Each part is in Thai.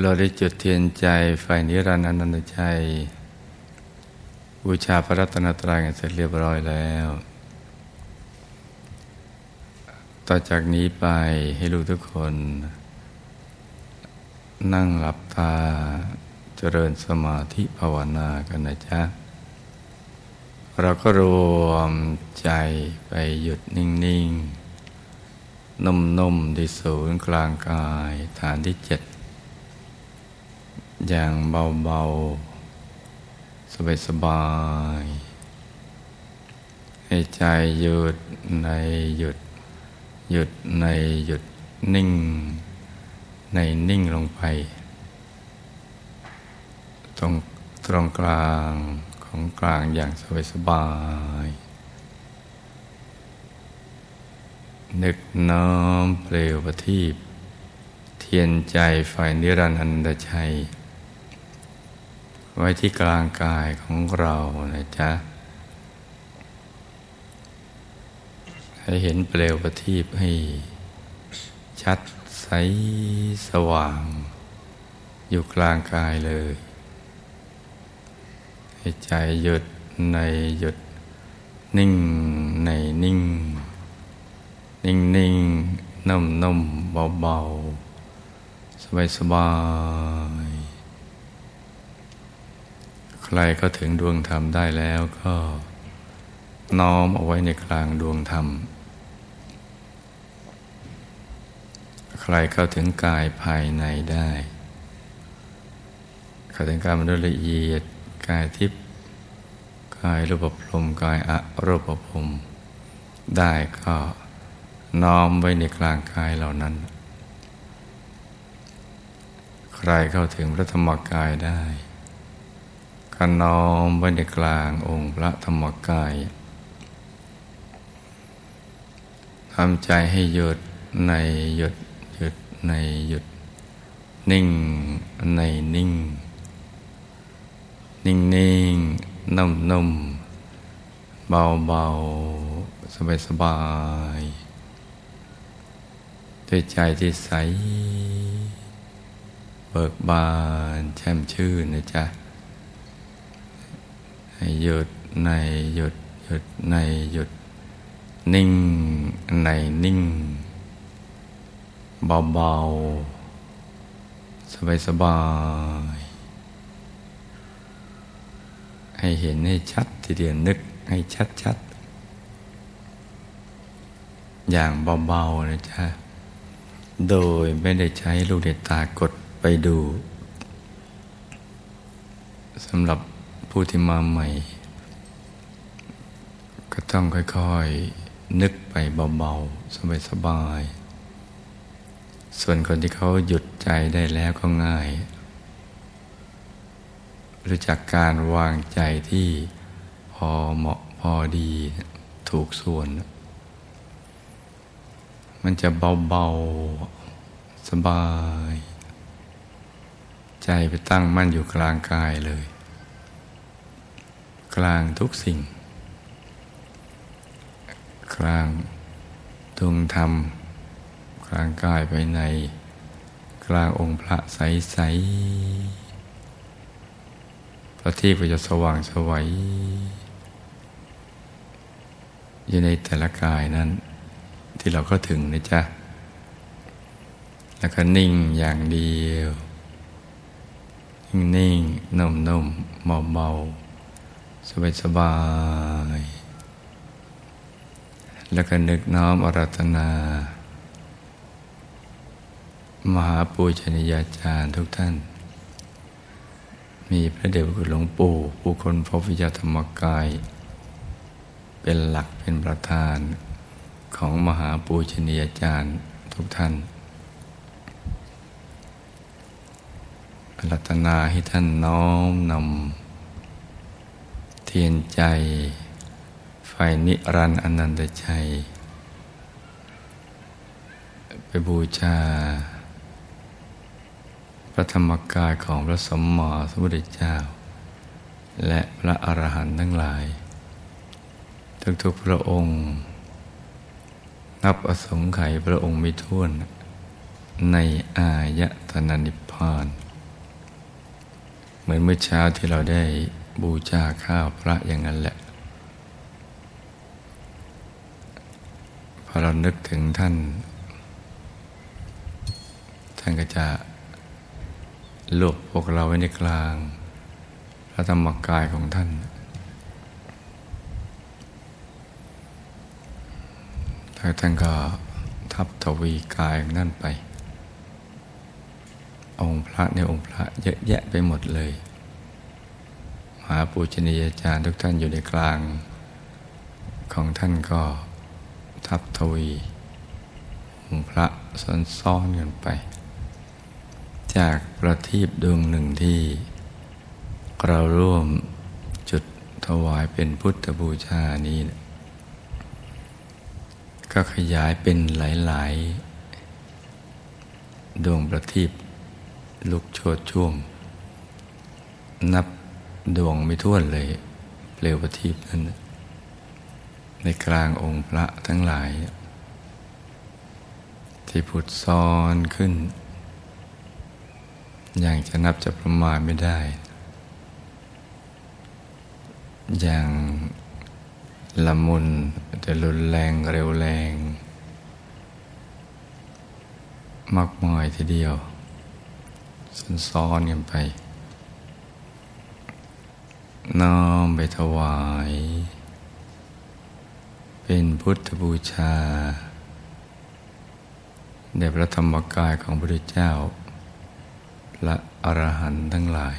เราได้จุดเทียนใจไฟนิรันดร์อนันตชัยบูชาพระรัตนตรัยกันเสร็จเรียบร้อยแล้วต่อจากนี้ไปให้ลูกทุกคนนั่งหลับตาเจริญสมาธิภาวนากันนะจ๊ะเราก็รวมใจไปหยุดนิ่งๆนุ่มๆที่ศูนย์กลางกายฐานที่7อย่างเบาๆสบายๆให้ใจหยุดนิ่งในนิ่งลงไปตรงกลางของกลางอย่างสบายๆนึกน้อมเปลวประทีปเทียนใจไฟนิรันดรชัยไว้ที่กลางกายของเรานะจ๊ะให้เห็นเปลวประทีปให้ชัดใสสว่างอยู่กลางกายเลยให้ใจหยุดนิ่งในนิ่งนุ่มๆเบาๆสบายๆใครก็ถึงดวงธรรมได้แล้วก็น้อมเอาไว้ในกลางดวงธรรมใครเข้าถึงกายภายในได้เข้าถึงกายมนุษย์ละเอียดกายทิพย์กายรูปพรหมกายอรูปพรหมได้ก็น้อมไว้ในกลางกายเหล่านั้นใครเข้าถึงพระธรรมกายได้ก็น้อมไว้ในกลางองค์พระธรรมกายทำใจให้หยุดนิ่งในนิ่งนุ่มๆเบาๆสบายด้วยใจที่ใสเบิกบานแช่มชื่นนะจ๊ะหยุดนิ่งในนิ่งเบาๆสบายให้เห็นให้ชัดทีเดียวนึกให้ชัดอย่างเบาๆนะจ๊ะโดยไม่ได้ใช้ลูกตากดไปดูสำหรับผู้ที่มาใหม่ก็ต้องค่อยๆนึกไปเบาๆสบายส่วนคนที่เขาหยุดใจได้แล้วก็ง่ายรู้จักการวางใจที่พอเหมาะพอดีถูกส่วนมันจะเบาๆสบายใจไปตั้งมั่นอยู่กลางกายเลยกลางทุกสิ่งกลางดวงธรรมกลางกายภายในกลางองค์พระใสๆพระที่ก็จะสว่างสวัยอยู่ในแต่ละกายนั้นที่เราก็ถึงนะจ๊ะแล้วก็นิ่งอย่างเดียวนิ่งนุ่มๆเบาๆสบายแล้วก็นึกน้อมอาราธนามหาปูชนียาจารย์ทุกท่านมีพระเดชพระคุณหลวงปู่ผู้ค้นพบวิชาธรรมกายเป็นหลักเป็นประธานของมหาปูชนียาจารย์ทุกท่านอาราธนาให้ท่านน้อมนำเทียนใจไฟนิรันดร์อนันตชัยไปบูชาพระธรรมกายของพระสมมาสมุทธเจ้าและพระอรหันต์ทั้งหลายทุกพระองค์นับอสงไขยพระองค์ไม่ถ้วน ในอายตนะนิพพานเหมือนเมื่อเช้าที่เราได้บูชาข้าวพระอย่างนั้นแหละพอเรานึกถึงท่านก็จะรวบพวกเราไว้ในกลางพระธรรมกายของท่านแล้วท่านก็ทับทวีกายของท่านไปองค์พระในองค์พระเยอะแยะไปหมดเลยมหาปูชนียาจารย์ทุกท่านอยู่ในกลางของท่านก็ทับทวีองค์พระซ้อนๆกันไปจากประทีปดวงหนึ่งที่เราร่วมจุดถวายเป็นพุทธบูชานี้ก็ขยายเป็นหลายๆดวงประทีปลุกโชติช่วงนับดวงไม่ถ้วนเลยเปลวประทีปนั้นในกลางองค์พระทั้งหลายที่ผุดซ้อนขึ้นอย่างจะนับจะประมาณไม่ได้อย่างละมุนแต่รุนแรงเร็วแรงมากมายทีเดียวซ้อนๆกันไปน้อมไปถวายเป็นพุทธบูชาแด่พระธรรมกายของพระพุทธเจ้าและอรหันต์ทั้งหลาย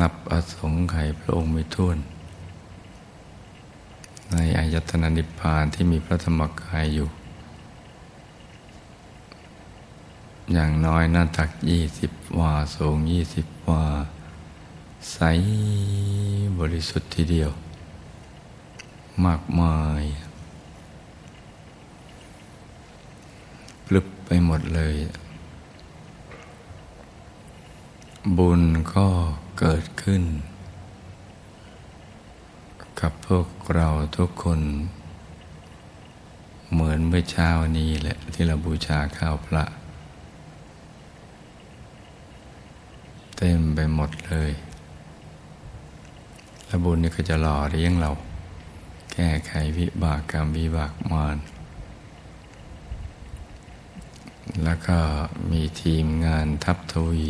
นับอสงไขยพระองค์ไม่ถ้วนในอายตนะนิพพานที่มีพระธรรมกายอยู่อย่างน้อยหน้าตัก20 วาสูง20 วาใสบริสุทธิ์ทีเดียวมากมายปลึบไปหมดเลยบุญก็เกิดขึ้นกับพวกเราทุกคนเหมือนเมื่อเช้านี้แหละที่เราบูชาข้าวพระเต็มไปหมดเลยและบุญนี่ก็จะหล่อเลี้ยงเราแก้ไขวิบากกรรมวิบากมารแล้วก็มีทีมงานทัพทวี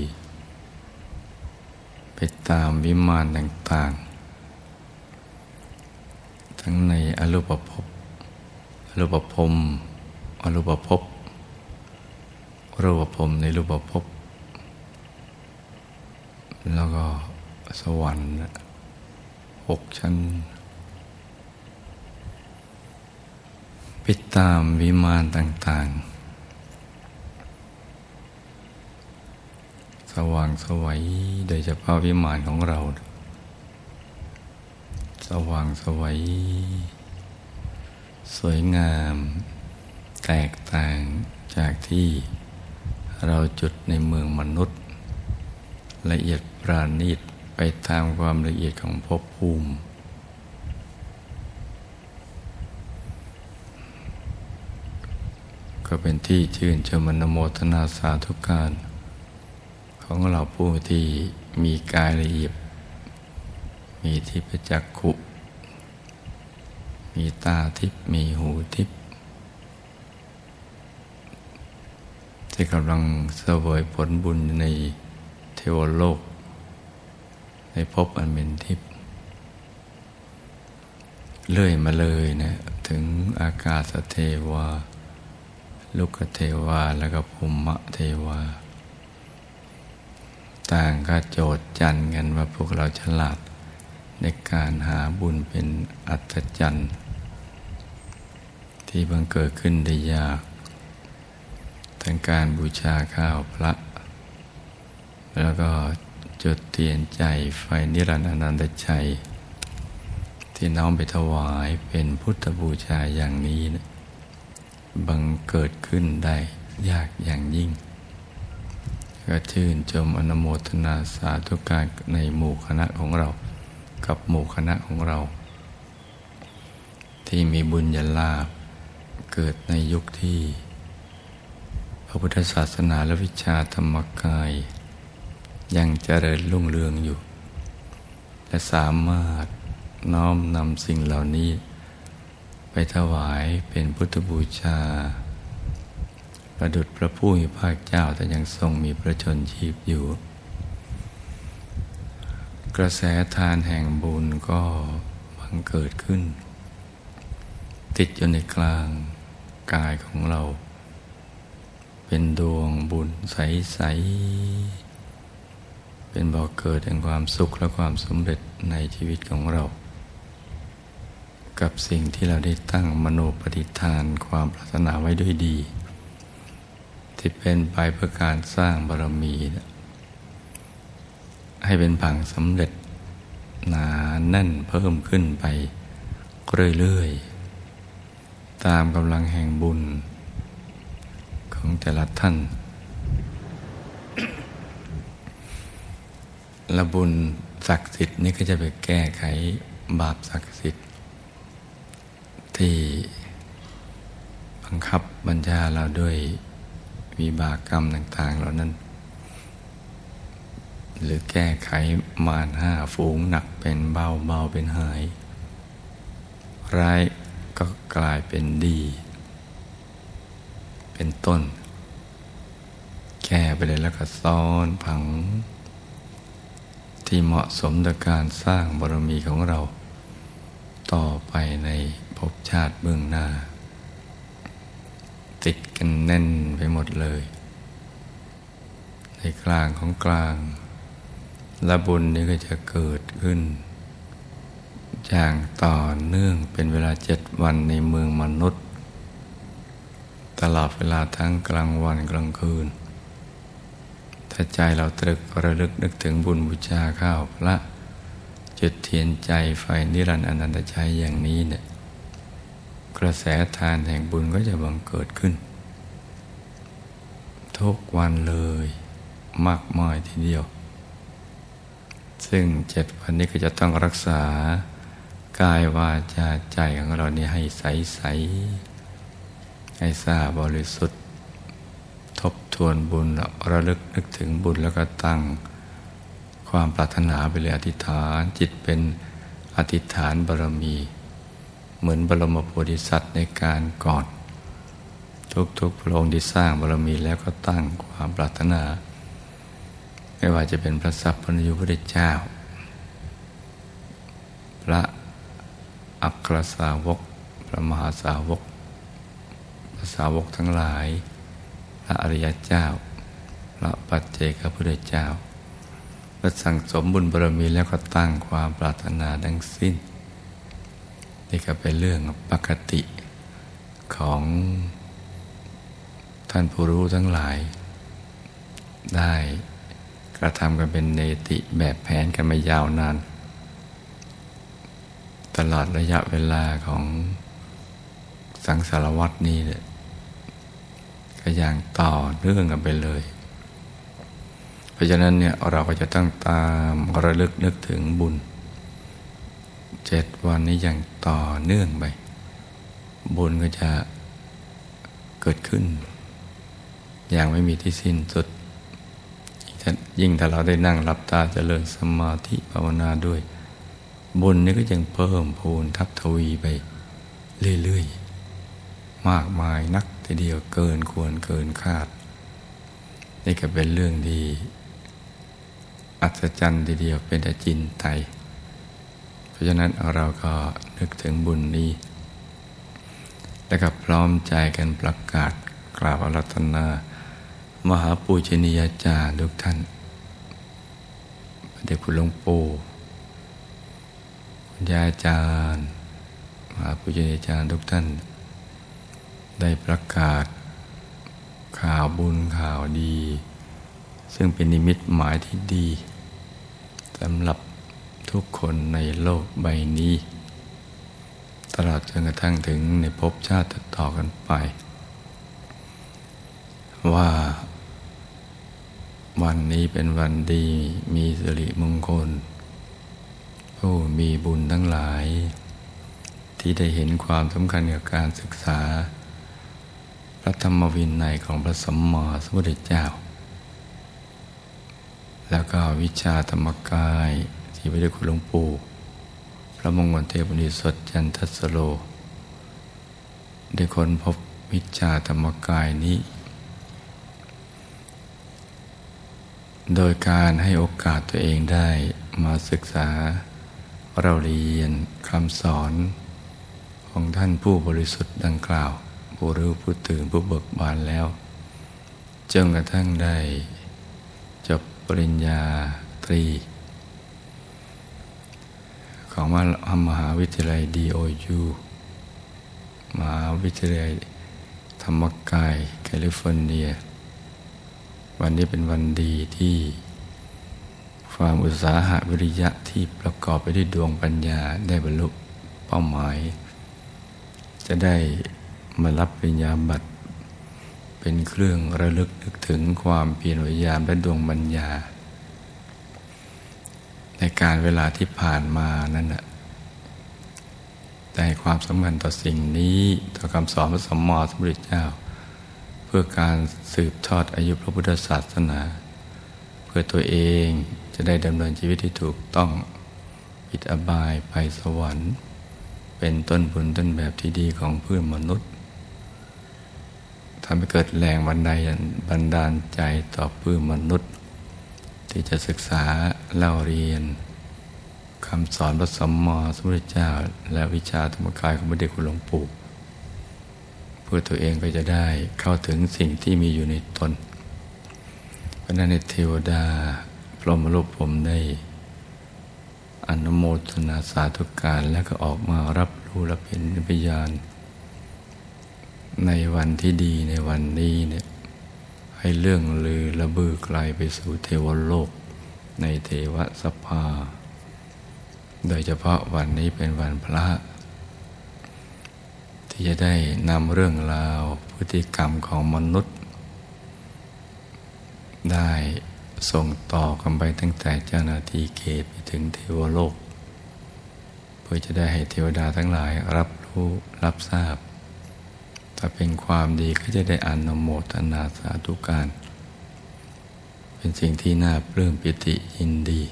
ไปตามวิมานต่างๆทั้งในอรูปภพอรูปพรหมอรูปภพรูปพรหมในรูปภพแล้วก็สวรรค์6 ชั้นไปตามวิมานต่างๆสว่างสวัยโดยเฉพาะวิมานของเราสว่างสวัยสวยงามแตกต่างจากที่เราจุดในเมืองมนุษย์ละเอียดปราณีตไปตามความละเอียดของภพภูมิก็เป็นที่ชื่นชมอนโมทนาสาธุการของเราผู้ที่มีกายละเอียดมีทิพจักขุมีตาทิพมีหูทิพที่กำลังเสวยผลบุญในเทวโลกในภพอันเป็นทิพย์เลื่อยมาเลยนะถึงอากาศเทวาลูกเทวาแล้วก็ภูมิเทวาต่างก็โจทย์จันกันว่าพวกเราฉลาดในการหาบุญเป็นอัศจรรย์ที่บังเกิดขึ้นได้ยากทั้งการบูชาข้าวพระแล้วก็จุดเทียนใจไฟนิรันดร์อนันตชัยที่น้อมไปถวายเป็นพุทธบูชาอย่างนี้นะบังเกิดขึ้นได้ยากอย่างยิ่งก็ชื่นชมอนุโมทนาสาธุการในหมู่คณะของเรากับหมู่คณะของเราที่มีบุญญาลาภเกิดในยุคที่ ระพุทธศาสนาและวิชาธรรมกายยังเจริญรุ่งเรืองอยู่และสามารถน้อมนำสิ่งเหล่านี้ไปถวายเป็นพุทธบูชาประดุจพระผู้มีพระเจ้าแต่ยังทรงมีพระชนชีพอยู่กระแสทานแห่งบุญก็บังเกิดขึ้นติดอยู่ในกลางกายของเราเป็นดวงบุญใสๆเป็นบ่อเกิดแห่งความสุขและความสำเร็จในชีวิตของเรากับสิ่งที่เราได้ตั้งมโนปฏิฐานความปรารถนาไว้ด้วยดีที่เป็นไปเพื่อการสร้างบารมีให้เป็นผังสำเร็จหนาแน่นเพิ่มขึ้นไปเรื่อยๆตามกำลังแห่งบุญของแต่ละท่าน และบุญศักดิ์สิทธิ์นี่ก็จะไปแก้ไขบาปศักดิ์สิทธิ์ที่บังคับบัญชาเราด้วยวิบากกรรมต่างๆเหล่านั้นหรือแก้ไขมารห้าฝูงหนักเป็นเบาเบาเป็นหายร้ายก็กลายเป็นดีเป็นต้นแก้ไปเลยแล้วก็ซ้อนผังที่เหมาะสมต่อการสร้างบารมีของเราต่อไปในภพชาติเบื้องหน้าติดกันแน่นไปหมดเลยในกลางของกลางและบุญนี้ก็จะเกิดขึ้นอย่างต่อเนื่องเป็นเวลา7 วันในเมืองมนุษย์ตลอดเวลาทั้งกลางวันกลางคืนถ้าใจเราตรึกระลึกนึกถึงบุญบูชาข้าวพระจุดเทียนใจไฟนิรันดร์อนันตชัยอย่างนี้เนี่ยกระแสทานแห่งบุญก็จะบังเกิดขึ้นทุกวันเลยมากมายทีเดียวซึ่ง7 วันนี้ก็จะต้องรักษากายวาจาใจของเรานี่ให้ใสๆให้สะอาดบริสุทธิ์ทบทวนบุญระลึกนึกถึงบุญแล้วก็ตั้งความปรารถนาไปเลยอธิษฐานจิตเป็นอธิษฐานบารมีเหมือนบรมโพธิสัตว์ในการก่อนทุกๆพระองค์ที่สร้างบารมีแล้วก็ตั้งความปรารถนาไม่ว่าจะเป็นพระสัพพัญญูพุทธเจ้าพระอัครสาวกพระมหาสาวกพระสาวกทั้งหลายพระอริยเจ้าพระปัจเจกพุทธเจ้าและสั่งสมบุญบารมีแล้วก็ตั้งความปรารถนาดังสิ้นนี่ก็เป็นเรื่องปกติของท่านผู้รู้ทั้งหลายได้กระทำกันเป็นเนติแบบแผนกันมายาวนานตลอดระยะเวลาของสังสารวัฏนี้เนี่ยก็อย่างต่อเนื่องกันไปเลยเพราะฉะนั้นเนี่ยเราก็จะต้องตามระลึกนึกถึงบุญ7 วันนี้อย่างต่อเนื่องไปบุญก็จะเกิดขึ้นอย่างไม่มีที่สิ้นสุดยิ่งถ้าเราได้นั่งหลับตาเจริญสมาธิภาวนาด้วยบุญนี้ก็ยังเพิ่มพูนทับทวีไปเรื่อยๆมากมายนักทีเดียวเกินควรเกินคาดนี่ก็เป็นเรื่องดีอัศจรรย์ทีเดียวเป็นอจินไตยเพราะฉะนั้นเราก็นึกถึงบุญนี้แล้วก็พร้อมใจกันประกาศกราบอาราธนามหาปูชนียาจารย์ทุกท่านพระเดชคุณหลวงปู่คุณยายอาจารย์มหาปูชนียาจารย์ทุกท่านได้ประกาศข่าวบุญข่าวดีซึ่งเป็นนิมิตหมายที่ดีสำหรับทุกคนในโลกใบนี้ตลอดจนกระทั่งถึงในภพชาติต่อกันไปว่าวันนี้เป็นวันดีมีสิริมงคลผู้มีบุญทั้งหลายที่ได้เห็นความสำคัญกับการศึกษา ระธรรมวินัยของพระสัมมาสัมพุทธเจ้าแล้วก็วิชาธรรมกายที่ไปด้วยคุณหลวงปู่พระมงคลเทพนิสสจันทสโลได้ค้นพบวิชาธรรมกายนี้โดยการให้โอกาสตัวเองได้มาศึกษาเราเรียนคำสอนของท่านผู้บริสุทธิ์ดังกล่าวผู้รู้ผู้ตื่นผู้เบิกบานแล้วจนกระทั่งได้จบปริญญาตรีของมหาวิทยาลัย DOU มหาวิทยาลัยธรรมกายแคลิฟอร์เนียวันนี้เป็นวันดีที่ความอุตสาหะวิริยะที่ประกอบไปด้วยดวงปัญญาได้บรรลุเป้าหมายจะได้มารับปริญญาบัตรเป็นเครื่องระลึกนึกถึงความเพียรพยายามและดวงปัญญาในการเวลาที่ผ่านมานั่นแหละแต่ให้ความสำคัญต่อสิ่งนี้ต่อคำสอนพระสัมมาสัมพุทธเจ้าเพื่อการสืบทอดอายุพระพุทธศาสนาเพื่อตัวเองจะได้ดำเนินชีวิตที่ถูกต้องปิดอบายไปสวรรค์เป็นต้นบุญต้นแบบที่ดีของเพื่อนมนุษย์ทำให้เกิดแรงบันดาลใจต่อเพื่อนมนุษย์ที่จะศึกษาเล่าเรียนคำสอนพระสัมมาสัมพุทธเจ้าและวิชาธรรมกายของพระเดชคุณหลวงปู่เพื่อตัวเองก็จะได้เข้าถึงสิ่งที่มีอยู่ในตนพระนันทเทวดาพรหมโลกผมได้อนุโมทนาสาธุการแล้วก็ออกมารับรู้รับเห็นพยานในวันที่ดีในวันนี้เนี่ยให้เรื่องลือระเบือไกลไปสู่เทวโลกในเทวสภาโดยเฉพาะวันนี้เป็นวันพระที่จะได้นำเรื่องราวพฤติกรรมของมนุษย์ได้ส่งต่อกันไปตั้งแต่เจ้าหน้าที่เขตไปถึงเทวโลกเพื่อจะได้ให้เทวดาทั้งหลายรับรู้รับทราบถ้าเป็นความดีก็จะได้อนุโมทนาสาธุการเป็นสิ่งที่น่าปลื้มปิติยินดี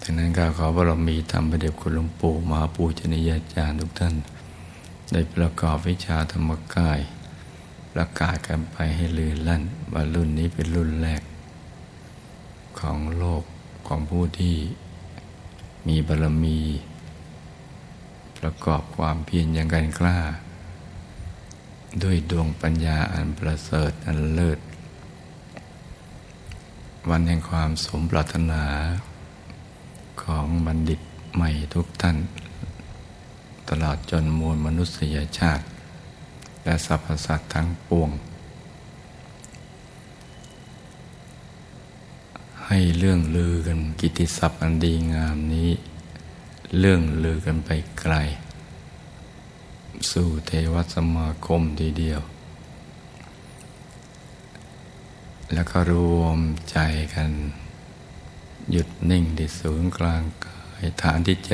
ดังนั้นก็ขอบารมีธรรมพระเดชคุณหลวงปู่มหาปูชนียาจารย์ทุกท่านได้ประกอบวิชาธรรมกายประกาศกันไปให้ลือลั่นว่ารุ่นนี้เป็นรุ่นแรกของโลกของผู้ที่มีบารมีประกอบความเพียรอย่างแกร่งกล้าด้วยดวงปัญญาอันประเสริฐอันเลิศวันแห่งความสมปรารถนาของบัณฑิตใหม่ทุกท่านตลอดจนมวลมนุษยชาติและสรรพสัตว์ทั้งปวงให้เรื่องลือกันกิตติศัพท์อันดีงามนี้เรื่องลือกันไปไกลสู่เทวสมาคมทีเดียวแล้วก็รวมใจกันหยุดนิ่งที่ศูนย์กลางกายฐานที่7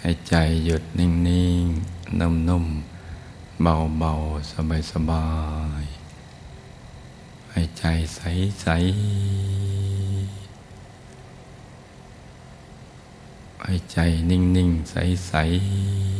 ให้ใจหยุดนิ่งๆนุ่มๆเบาๆสบายๆให้ใจใสๆให้ใจนิ่งๆใสๆ